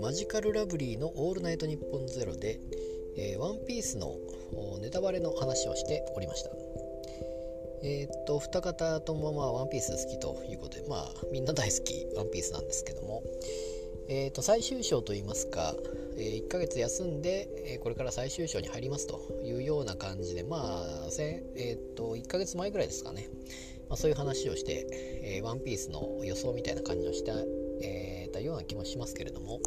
マジカルラブリーのオールナイトニッポンゼロで、ワンピースのネタバレの話をしておりました。二方ともワンピース好きということで、みんな大好きワンピースなんですけども、最終章といいますか、1ヶ月休んで、これから最終章に入りますというような感じで、1ヶ月前ぐらいですかね、そういう話をして、ワンピースの予想みたいな感じをした、ような気もしますけれども、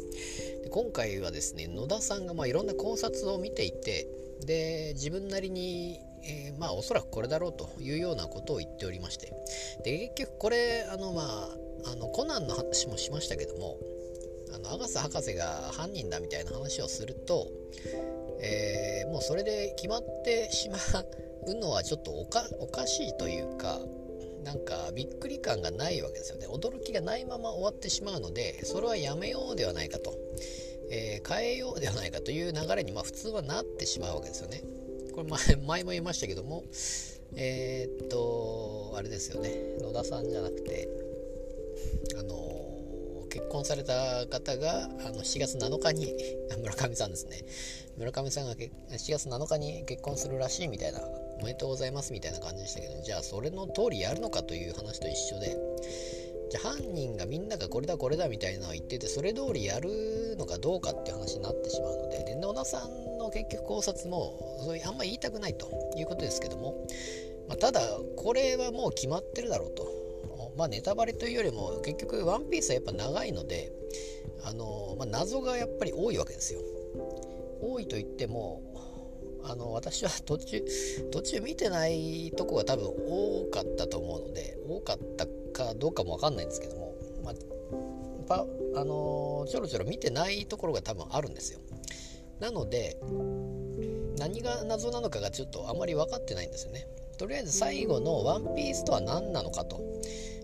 で今回はですね、野田さんがいろんな考察を見ていて、で自分なりにおそらくこれだろうというようなことを言っておりまして、で結局これコナンの話もしましたけども、アガサ博士が犯人だみたいな話をすると、もうそれで決まってしまうのはちょっとおかしいというか、びっくり感がないわけですよね。驚きがないまま終わってしまうので、それはやめようではないかと、変えようではないかという流れに普通はなってしまうわけですよね。これ前も言いましたけども、あれですよね、野田さんじゃなくて結婚された方が7月7日に村上さんですね、村上さんが7月7日に結婚するらしいみたいな、おめでとうございますみたいな感じでしたけど、じゃあそれの通りやるのかという話と一緒で、じゃあ犯人がみんながこれだみたいなのを言ってて、それ通りやるのかどうかって話になってしまうので、野田さんの結局考察もそういうあんまり言いたくないということですけども、ただこれはもう決まってるだろうと、ネタバレというよりも結局ワンピースはやっぱ長いので、謎がやっぱり多いわけですよ。多いと言っても私は途中見てないとこが多分多かったと思うので、多かったかどうかも分かんないんですけども、ちょろちょろ見てないところが多分あるんですよ。なので何が謎なのかがちょっとあまり分かってないんですよね。とりあえず最後のワンピースとは何なのかと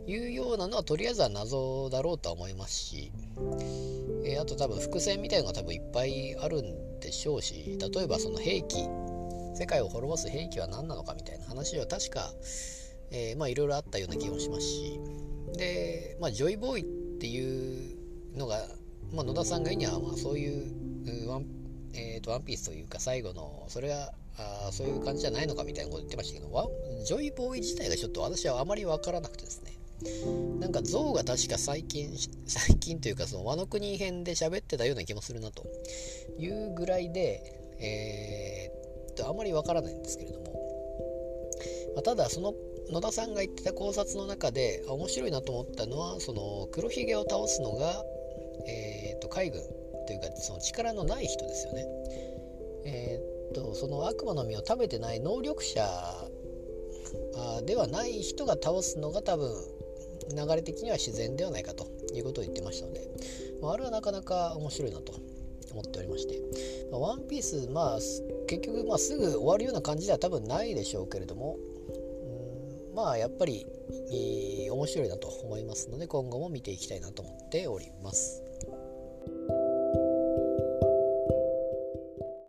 いうようなのはとりあえずは謎だろうとは思いますし、あと多分伏線みたいのが多分いっぱいあるんでしょうし、例えばその兵器、世界を滅ぼす兵器は何なのかみたいな話は確か、いろいろあったような気もしますし、で、ジョイボーイっていうのが、野田さんが言うにはそういうワンピースというか最後のそれはそういう感じじゃないのかみたいなこと言ってましたけど、ジョイボーイ自体がちょっと私はあまり分からなくてですね、像が確か最近というかそのワノ国編で喋ってたような気もするなというぐらいで、あまり分からないんですけれども、ただその野田さんが言ってた考察の中で面白いなと思ったのは、その黒ひげを倒すのが、海軍というかその力のない人ですよね。その悪魔の実を食べてない能力者ではない人が倒すのが多分流れ的には自然ではないかということを言ってましたので、あれはなかなか面白いなと思っておりまして、ワンピース結局すぐ終わるような感じでは多分ないでしょうけれども、やっぱり面白いなと思いますので、今後も見ていきたいなと思っております。